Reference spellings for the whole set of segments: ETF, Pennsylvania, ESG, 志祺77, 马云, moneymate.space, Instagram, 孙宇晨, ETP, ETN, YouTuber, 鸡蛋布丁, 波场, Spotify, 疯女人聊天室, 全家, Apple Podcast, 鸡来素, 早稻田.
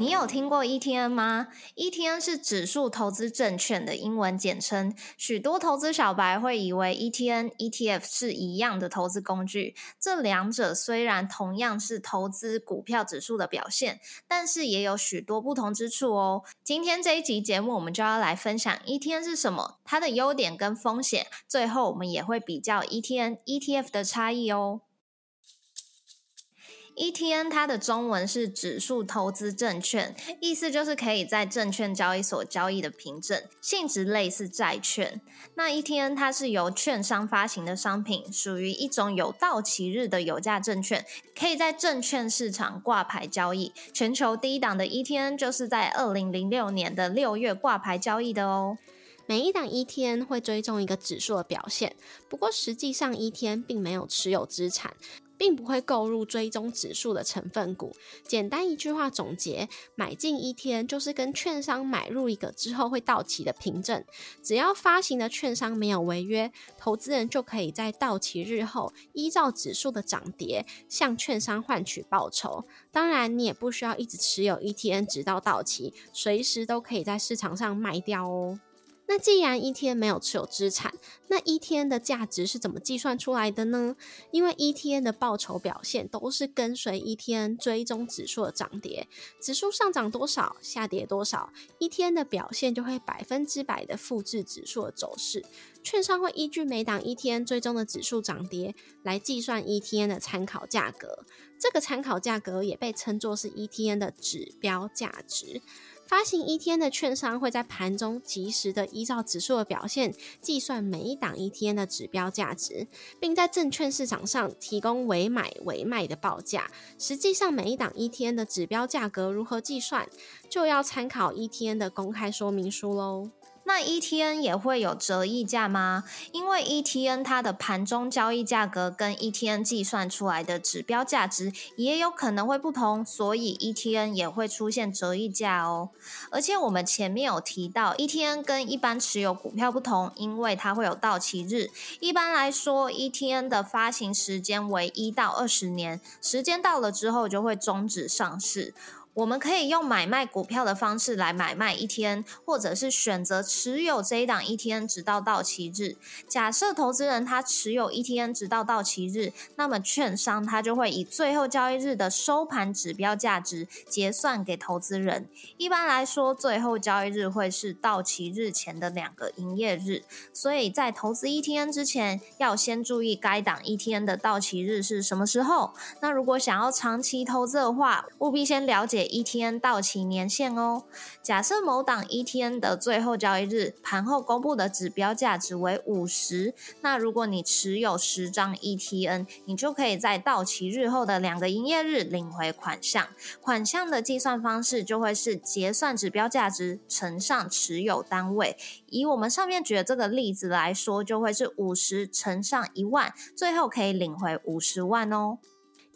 你有听过 ETN 吗？ ETN 是指数投资证券的英文简称，许多投资小白会以为 ETN、ETF 是一样的投资工具，这两者虽然同样是投资股票指数的表现，但是也有许多不同之处哦。今天这一集节目我们就要来分享 ETN 是什么，它的优点跟风险，最后我们也会比较 ETN、ETF 的差异哦。ETN 它的中文是指数投资证券，意思就是可以在证券交易所交易的凭证，性质类似债券。那 ETN 它是由券商发行的商品，属于一种有到期日的有价证券，可以在证券市场挂牌交易。全球第一档的 ETN 就是在2006年的6月挂牌交易的哦。每一档 ETN 会追踪一个指数的表现，不过实际上 ETN 并没有持有资产，并不会购入追踪指数的成分股。简单一句话总结，买进 ETN 就是跟券商买入一个之后会到期的凭证，只要发行的券商没有违约，投资人就可以在到期日后依照指数的涨跌向券商换取报酬。当然你也不需要一直持有 ETN 直到到期，随时都可以在市场上卖掉哦。那既然 ETN 没有持有资产，那 ETN 的价值是怎么计算出来的呢？因为 ETN 的报酬表现都是跟随 ETN 追踪指数的涨跌，指数上涨多少下跌多少， ETN 的表现就会100%的复制指数的走势。券商会依据每档 ETN 追踪的指数涨跌来计算 ETN 的参考价格，这个参考价格也被称作是 ETN 的指标价值。发行 ETN 的券商会在盘中及时的依照指数的表现计算每一档 ETN 的指标价值，并在证券市场上提供委买委卖的报价。实际上每一档 ETN 的指标价格如何计算，就要参考 ETN 的公开说明书咯。那 ETN 也会有折溢价吗？因为 ETN 它的盘中交易价格跟 ETN 计算出来的指标价值也有可能会不同，所以 ETN 也会出现折溢价哦。而且我们前面有提到 ETN 跟一般持有股票不同，因为它会有到期日。一般来说 ETN 的发行时间为1到20年，时间到了之后就会终止上市。我们可以用买卖股票的方式来买卖 ETN， 或者是选择持有这一档 ETN 直到到期日。假设投资人他持有 ETN 直到到期日，那么券商他就会以最后交易日的收盘指标价值结算给投资人。一般来说最后交易日会是到期日前的2个营业日，所以在投资 ETN 之前要先注意该档 ETN 的到期日是什么时候。那如果想要长期投资的话，务必先了解ETN 到期年限哦。假设某档 ETN 的最后交易日盘后公布的指标价值为50，那如果你持有10张 ETN， 你就可以在到期日后的2个营业日领回款项。款项的计算方式就会是结算指标价值乘上持有单位，以我们上面举的这个例子来说，就会是50乘上1万，最后可以领回50万哦。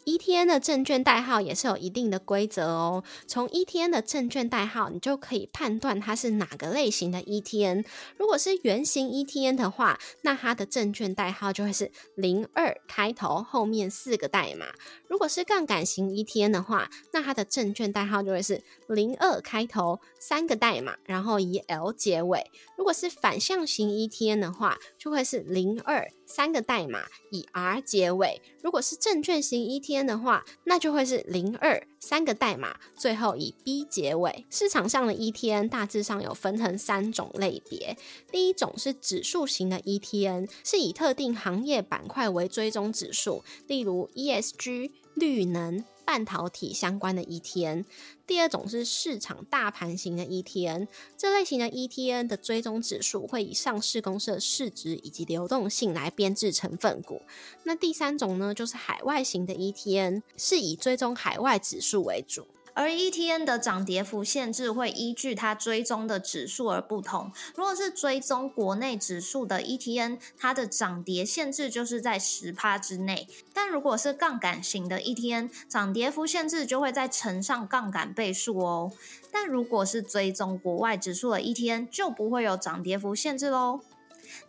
ETN 的证券代号也是有一定的规则哦，从 ETN 的证券代号你就可以判断它是哪个类型的 ETN。 如果是圆形 ETN 的话，那它的证券代号就会是02开头后面4个代码。如果是杠杆型 ETN 的话，那它的证券代号就会是02开头3个代码，然后以 L 结尾。如果是反向型 ETN 的话，就会是02 3个代码以 R 结尾。如果是证券型 ETN 的话，那就会是02 3个代码，最后以 B 结尾。市场上的 ETN 大致上有分成3种类别。第一种是指数型的 ETN， 是以特定行业板块为追踪指数，例如 ESG、 绿能、半导体相关的 ETN。 第二种是市场大盘型的 ETN， 这类型的 ETN 的追踪指数会以上市公司的市值以及流动性来编制成分股。那第3种呢，就是海外型的 ETN， 是以追踪海外指数为主。而 ETN 的涨跌幅限制会依据它追踪的指数而不同。如果是追踪国内指数的 ETN， 它的涨跌限制就是在 10% 之内，但如果是杠杆型的 ETN， 涨跌幅限制就会再乘上杠杆倍数哦。但如果是追踪国外指数的 ETN， 就不会有涨跌幅限制咯。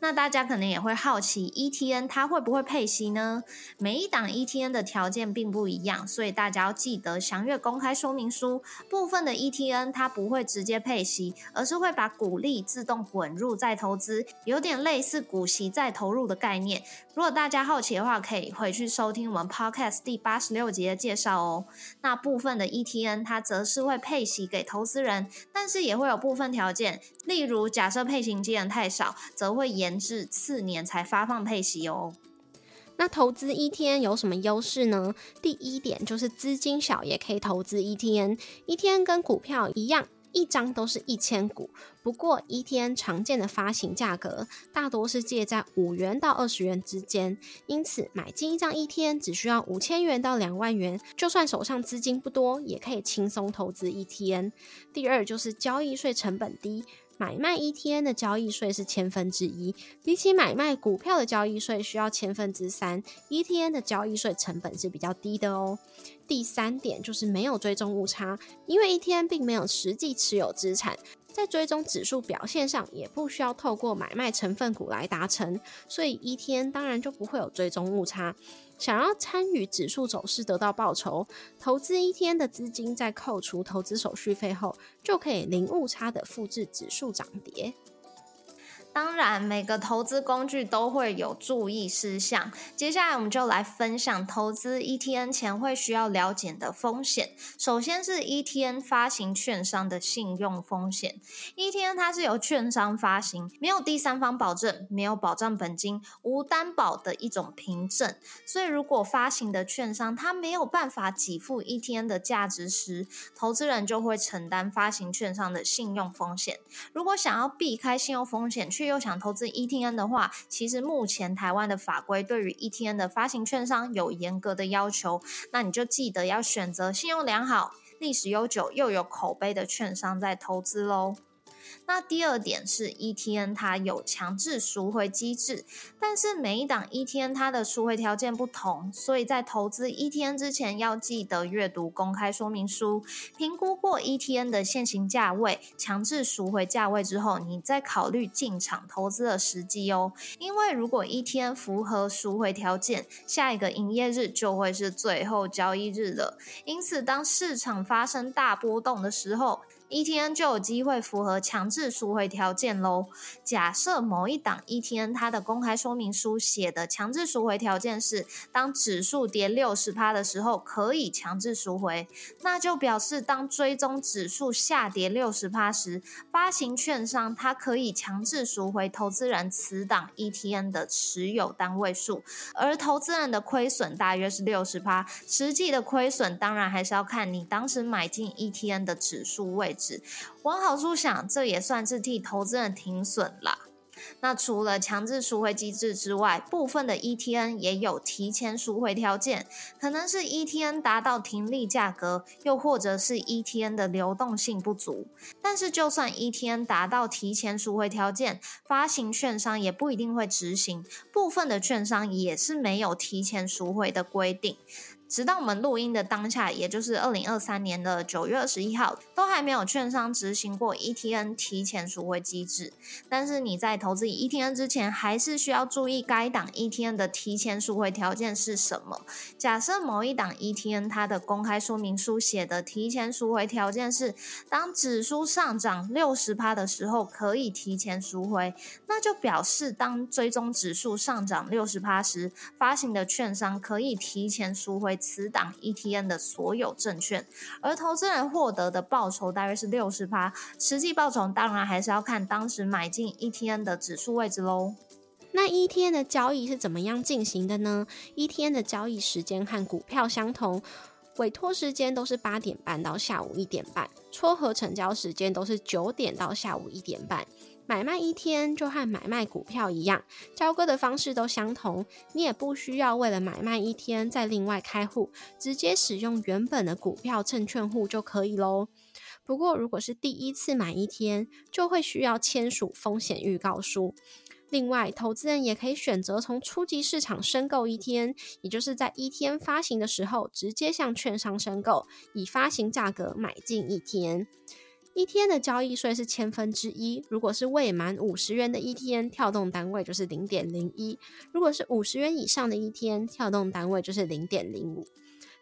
那大家可能也会好奇 ETN 它会不会配息呢？每一档 ETN 的条件并不一样，所以大家要记得详阅公开说明书。部分的 ETN 它不会直接配息，而是会把股利自动滚入再投资，有点类似股息再投入的概念。如果大家好奇的话，可以回去收听我们 Podcast 第86集的介绍哦。那部分的 ETN 它则是会配息给投资人，但是也会有部分条件，例如假设配息金额太少，则会延至次年才发放配息哦。那投资 ETN 有什么优势呢？第一点就是资金小也可以投资 ETN。 ETN 跟股票一样，一张都是1000股，不过 ETN 常见的发行价格大多是介在5元到20元之间，因此买进一张 ETN 只需要5000元到2万元，就算手上资金不多，也可以轻松投资 ETN。 第二就是交易税成本低，买卖 ETN 的交易税是1/1000，比起买卖股票的交易税需要3/1000， ETN 的交易税成本是比较低的哦。第三点就是没有追踪误差，因为 ETN 并没有实际持有资产，在追踪指数表现上也不需要透过买卖成分股来达成，所以 ETN 当然就不会有追踪误差。想要参与指数走势得到报酬，投资 ETN 的资金在扣除投资手续费后，就可以零误差的复制指数涨跌。当然，每个投资工具都会有注意事项。接下来我们就来分享投资 ETN 前会需要了解的风险。首先是 ETN 发行券商的信用风险。ETN 它是由券商发行，没有第三方保证，没有保障本金，无担保的一种凭证。所以如果发行的券商它没有办法给付 ETN 的价值时，投资人就会承担发行券商的信用风险。如果想要避开信用风险去又想投资 ETN 的话，其实目前台湾的法规对于 ETN 的发行券商有严格的要求，那你就记得要选择信用良好、历史悠久又有口碑的券商再投资咯。那第二点是 ETN 它有强制赎回机制，但是每一档 ETN 它的赎回条件不同，所以在投资 ETN 之前要记得阅读公开说明书，评估过 ETN 的现行价位、强制赎回价位之后，你再考虑进场投资的时机哦。因为如果 ETN 符合赎回条件，下一个营业日就会是最后交易日了，因此当市场发生大波动的时候，ETN 就有机会符合强制赎回条件咯。假设某一档 ETN 它的公开说明书写的强制赎回条件是当指数跌 60% 的时候可以强制赎回，那就表示当追踪指数下跌 60% 时，发行券商它可以强制赎回投资人此档 ETN 的持有单位数，而投资人的亏损大约是 60%， 实际的亏损当然还是要看你当时买进 ETN 的指数位置。往好处想，这也算是替投资人停损啦。那除了强制赎回机制之外，部分的 ETN 也有提前赎回条件，可能是 ETN 达到停利价格，又或者是 ETN 的流动性不足。但是就算 ETN 达到提前赎回条件，发行券商也不一定会执行，部分的券商也是没有提前赎回的规定。直到我们录音的当下，也就是2023年的9月21号，都还没有券商执行过 ETN 提前赎回机制。但是你在投资 ETN 之前，还是需要注意该档 ETN 的提前赎回条件是什么。假设某一档 ETN 它的公开说明书写的提前赎回条件是当指数上涨 60% 的时候可以提前赎回，那就表示当追踪指数上涨 60% 时，发行的券商可以提前赎回此档 ETN 的所有证券，而投资人获得的报酬大约是 60%， 实际报酬当然还是要看当时买进 ETN 的指数位置咯。那 ETN 的交易是怎么样进行的呢？ ETN 的交易时间和股票相同，委托时间都是8点半到下午1点半，撮合成交时间都是9点到下午1点半。买卖 ETN 就和买卖股票一样，交割的方式都相同，你也不需要为了买卖 ETN 再另外开户，直接使用原本的股票证券户就可以咯。不过如果是第一次买 ETN， 就会需要签署风险预告书。另外，投资人也可以选择从初级市场申购 ETN， 也就是在 ETN 发行的时候直接向券商申购，以发行价格买进 ETN。ETN 的交易税是1/1000，如果是未满50元的 ETN， 跳动单位就是 0.01； 如果是50元以上的 ETN， 跳动单位就是 0.05。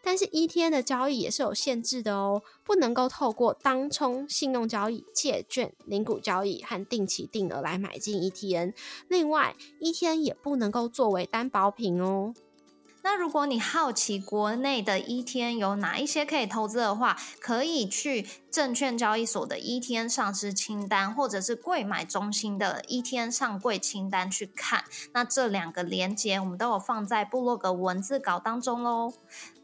但是 ETN 的交易也是有限制的哦，不能够透过当冲、信用交易、借券、零股交易和定期定额来买进 ETN。 另外 ETN 也不能够作为担保品哦。那如果你好奇国内的 ETN 有哪一些可以投资的话，可以去证券交易所的 ETN 上市清单，或者是柜买中心的 ETN 上柜清单去看。那这两个连结我们都有放在部落格文字稿当中咯。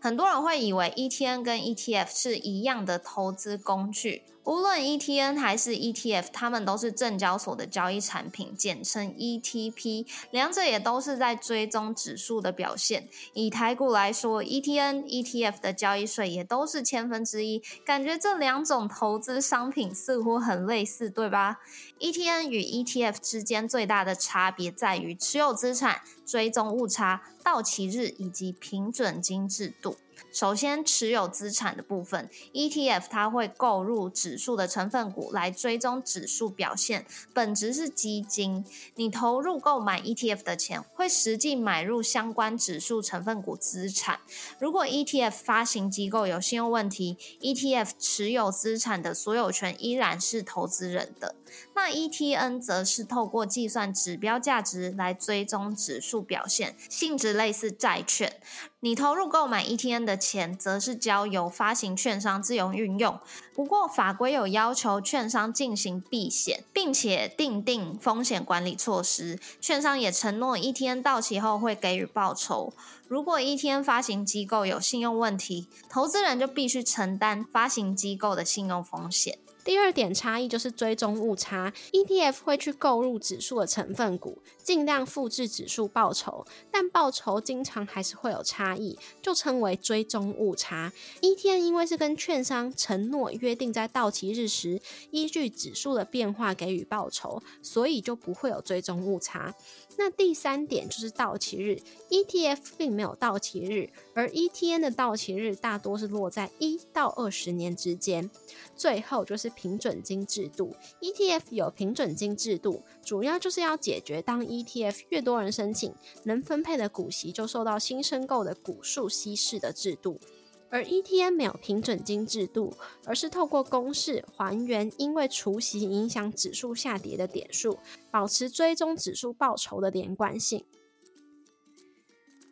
很多人会以为 ETN 跟 ETF 是一样的投资工具，无论 ETN 还是 ETF， 它们都是证交所的交易产品，简称 ETP， 两者也都是在追踪指数的表现。以台股来说， ETN、ETF 的交易税也都是1/1000，感觉这两种投资商品似乎很类似，对吧？ ETN 与 ETF 之间最大的差别在于持有资产、追踪误差、到期日以及平准金制度。首先，持有资产的部分 ，ETF 它会购入指数的成分股来追踪指数表现，本质是基金。你投入购买 ETF 的钱，会实际买入相关指数成分股资产。如果 ETF 发行机构有信用问题 ，ETF 持有资产的所有权依然是投资人的。那 ETN 则是透过计算指标价值来追踪指数表现，性质类似债券。你投入购买 ETN 的钱则是交由发行券商自由运用，不过法规有要求券商进行避险，并且订定风险管理措施，券商也承诺 ETN 到期后会给予报酬。如果 ETN 发行机构有信用问题，投资人就必须承担发行机构的信用风险。第二点差异就是追踪误差， ETF 会去购入指数的成分股，尽量复制指数报酬，但报酬经常还是会有差异，就称为追踪误差。 ETN 因为是跟券商承诺约定在到期日时依据指数的变化给予报酬，所以就不会有追踪误差。那第三点就是到期日， ETF 并没有到期日，而 ETN 的到期日大多是落在1到20年之间。最后就是平准金制度， ETF 有平准金制度，主要就是要解决当 ETF 越多人申请，能分配的股息就受到新申购的股数稀释的制度。而 ETN 没有平准金制度，而是透过公式还原因为除息影响指数下跌的点数，保持追踪指数报酬的连贯性。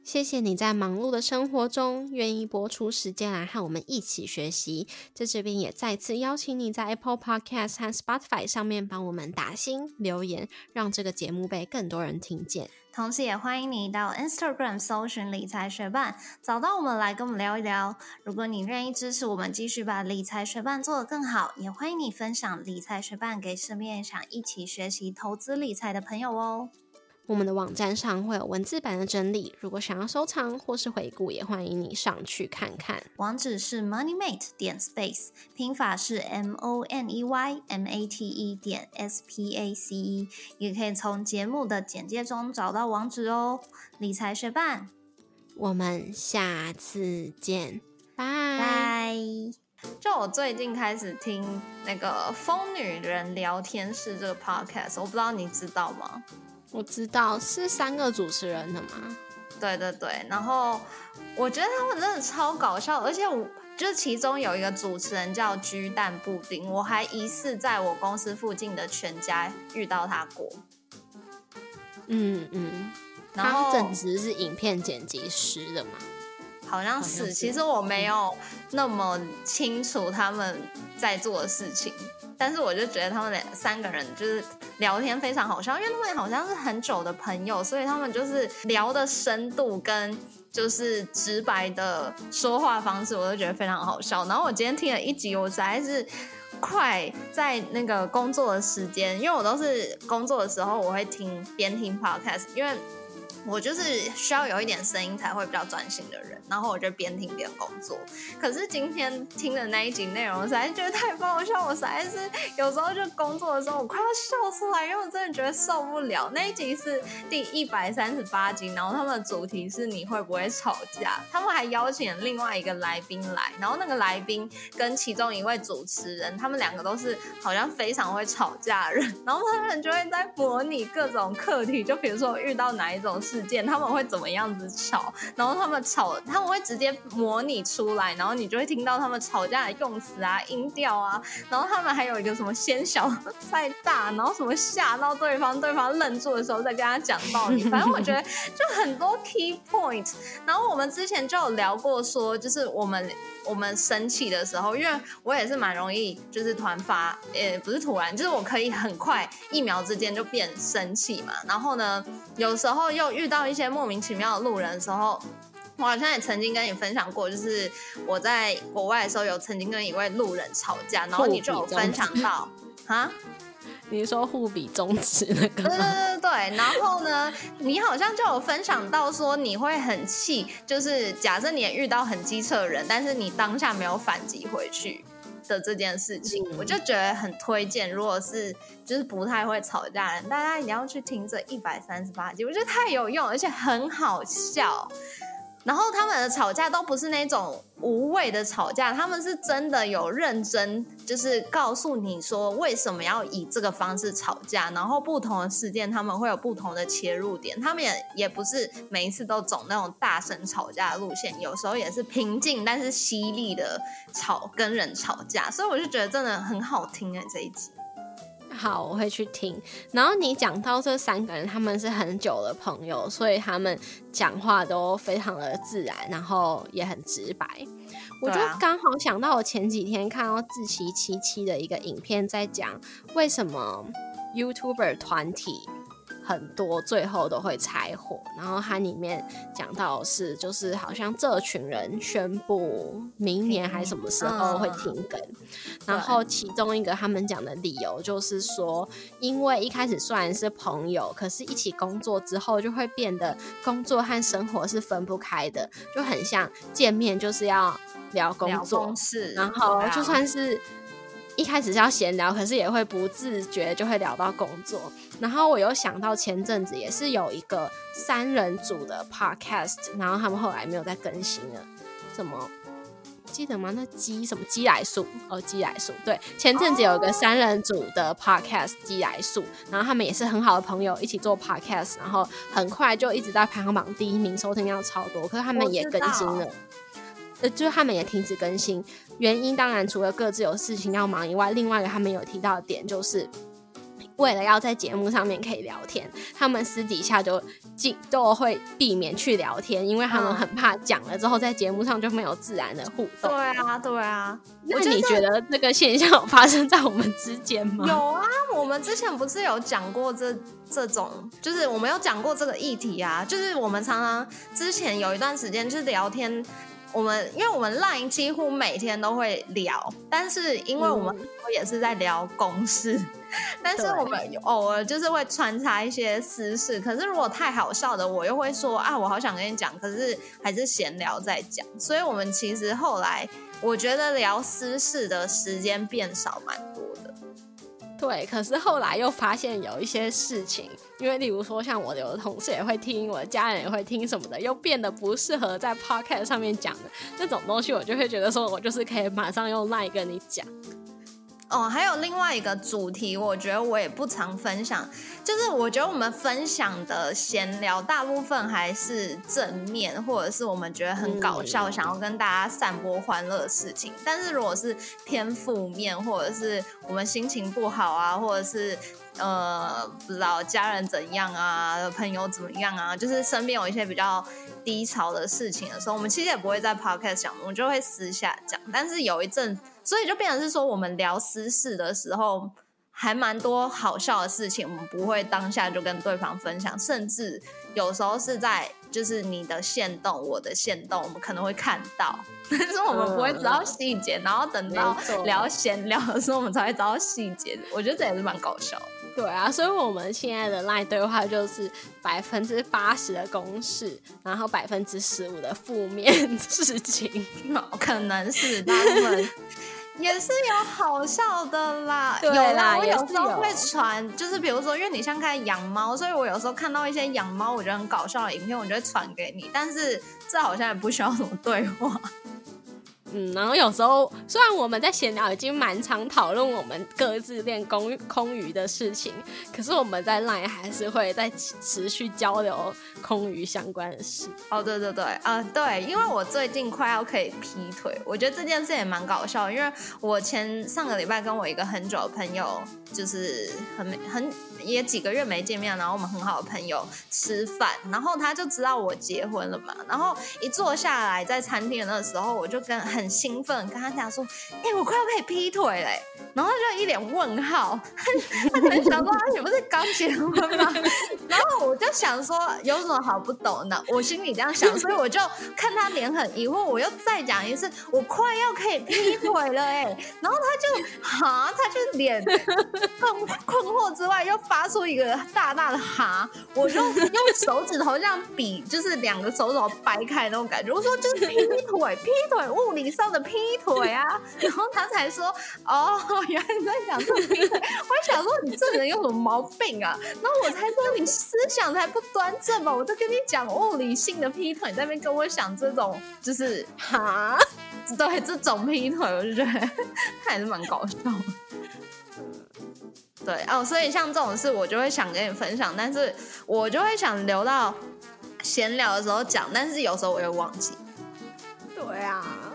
谢谢你在忙碌的生活中愿意拨出时间来和我们一起学习，在这边也再次邀请你在 Apple Podcast 和 Spotify 上面帮我们打星留言，让这个节目被更多人听见。同时也欢迎你到 Instagram 搜寻理财学伴，找到我们来跟我们聊一聊。如果你愿意支持我们继续把理财学伴做得更好，也欢迎你分享理财学伴给身边想一起学习投资理财的朋友哦。我们的网站上会有文字版的整理，如果想要收藏或是回顾，也欢迎你上去看看。网址是 moneymate.space， 拼法是 moneymate.space， 也可以从节目的简介中找到网址哦。理财学伴，我们下次见，拜。就我最近开始听那个疯女人聊天室这个 podcast， 我不知道你知道吗？我知道是3个主持人的嘛，对对对，然后我觉得他们真的超搞笑，而且我就是其中有一个主持人叫鸡蛋布丁，我还疑似在我公司附近的全家遇到他过。嗯嗯，然后他正职是影片剪辑师的嘛，好像是。其实我没有那么清楚他们在做的事情，但是我就觉得他们3个人就是聊天非常好笑，因为他们好像是很久的朋友，所以他们就是聊的深度跟就是直白的说话方式，我就觉得非常好笑。然后我今天听了一集，我实在是快在那个工作的时间，因为我都是工作的时候我会听，边听 podcast， 因为我就是需要有一点声音才会比较专心的人，然后我就边听边工作。可是今天听的那一集内容，我实在觉得太爆笑，我实在是有时候就工作的时候，我快要笑出来，因为我真的觉得受不了。那一集是第138集，然后他们的主题是你会不会吵架？他们还邀请另外一个来宾来，然后那个来宾跟其中一位主持人，他们两个都是好像非常会吵架的人，然后他们就会在模拟各种课题，就比如说遇到哪一种事，他们会怎么样子吵，然后他们会直接模拟出来，然后你就会听到他们吵架的用词啊、音调啊，然后他们还有一个什么先小再大，然后什么吓到对方，对方愣住的时候再跟他讲道理。反正我觉得就很多 key point。 然后我们之前就有聊过说，就是我们生气的时候，因为我也是蛮容易就是就是我可以很快一秒之间就变生气嘛。然后呢，有时候又遇到一些莫名其妙的路人的时候，我好像也曾经跟你分享过，就是我在国外的时候有曾经跟一位路人吵架，然后你就有分享到啊，你说互比中指那个吗？对对对，然后呢，你好像就有分享到说你会很气，就是假设你也遇到很机车的人，但是你当下没有反击回去的这件事情，我就觉得很推荐，如果是就是不太会吵架的人，大家一定要去听这138集，我觉得太有用，而且很好笑。然后他们的吵架都不是那种无谓的吵架，他们是真的有认真，就是告诉你说为什么要以这个方式吵架，然后不同的事件他们会有不同的切入点，他们 也不是每一次都走那种大声吵架的路线，有时候也是平静但是犀利的跟人吵架，所以我就觉得真的很好听耶，这一集。好，我会去听。然后你讲到这三个人，他们是很久的朋友，所以他们讲话都非常的自然，然后也很直白。我就刚好想到我前几天看到志祺77的一个影片，在讲为什么 YouTuber 团体很多最后都会拆伙，然后它里面讲到是就是好像这群人宣布明年还什么时候会停更，然后其中一个他们讲的理由就是说，因为一开始虽然是朋友，可是一起工作之后就会变得工作和生活是分不开的，就很像见面就是要聊工作，然后就算是一开始是要闲聊，可是也会不自觉就会聊到工作。然后我有想到前阵子也是有一个三人组的 podcast， 然后他们后来没有再更新了，什么记得吗？那鸡什么鸡来素哦，鸡来素，对，前阵子有一个三人组的 podcast 鸡来素，然后他们也是很好的朋友，一起做 podcast， 然后很快就一直在排行榜第一名，收听量超多，可是他们也更新了，就是他们也停止更新，原因当然除了各自有事情要忙以外，另外一个他们有提到的点就是为了要在节目上面可以聊天，他们私底下都会避免去聊天，因为他们很怕讲了之后在节目上就没有自然的互动。对啊对啊，那你觉得这个现象有发生在我们之间吗？有啊，我们之前不是有讲过这种就是我们有讲过这个议题啊，就是我们常常之前有一段时间就是聊天，因为我们 LINE 几乎每天都会聊，但是因为我们也是在聊公事，但是我们偶尔就是会穿插一些私事，可是如果太好笑的我又会说啊，我好想跟你讲，可是还是闲聊再讲，所以我们其实后来我觉得聊私事的时间变少蛮多的。对，可是后来又发现有一些事情，因为例如说像我的有的同事也会听，我的家人也会听什么的，又变得不适合在 podcast 上面讲的这种东西，我就会觉得说我就是可以马上用 LINE 跟你讲。哦，还有另外一个主题我觉得我也不常分享，就是我觉得我们分享的闲聊大部分还是正面，或者是我们觉得很搞笑，想要跟大家散播欢乐的事情，但是如果是偏负面，或者是我们心情不好啊，或者是不知道家人怎样啊，朋友怎么样啊，就是身边有一些比较低潮的事情的时候，我们其实也不会在 podcast 讲，我们就会私下讲，但是有一阵，所以就变成是说我们聊私事的时候还蛮多好笑的事情我们不会当下就跟对方分享，甚至有时候是在就是你的限动我的限动我们可能会看到，但是我们不会知道细节，然后等到聊闲聊的时候我们才会知道细节，我觉得这也是蛮搞笑的。对啊，所以我们现在的 LINE 对话就是80%的公式，然后15%的负面事情，可能是他们也是有好笑的啦，对啦，有啦，我有时候会传，就是比如说因为你像看养猫，所以我有时候看到一些养猫我觉得很搞笑的影片我就会传给你，但是这好像也不需要什么对话。嗯，然后有时候虽然我们在闲聊已经蛮常讨论我们各自练空余的事情，可是我们在 LINE 还是会在持续交流空余相关的事。哦，对对对，对，因为我最近快要可以劈腿，我觉得这件事也蛮搞笑，因为我上个礼拜跟我一个很久的朋友，就是很也几个月没见面，然后我们很好的朋友吃饭，然后他就知道我结婚了嘛，然后一坐下来在餐厅的那时候，我就很兴奋跟他讲说我快要可以劈腿了耶，然后就一脸问号，他可能想说你不是刚结婚吗？然后我就想说有什么好不懂的，我心里这样想，所以我就看他脸很疑惑，我又再讲一次我快要可以劈腿了耶，然后他就脸困惑之外又发出一个大大的哈，我就用手指头这样比，就是两个手指头掰开那种感觉，我说就是劈腿物理上的劈腿啊，然后他才说哦原来你在讲这种劈腿，我想说你这人有什么毛病啊，然后我才说你思想才不端正吧，我就跟你讲物理性的劈腿，你在那边跟我想这种就是哈，对，这种劈腿我就觉得他还是蛮搞笑的。对哦，所以像这种事我就会想跟你分享，但是我就会想留到闲聊的时候讲，但是有时候我又忘记。对啊。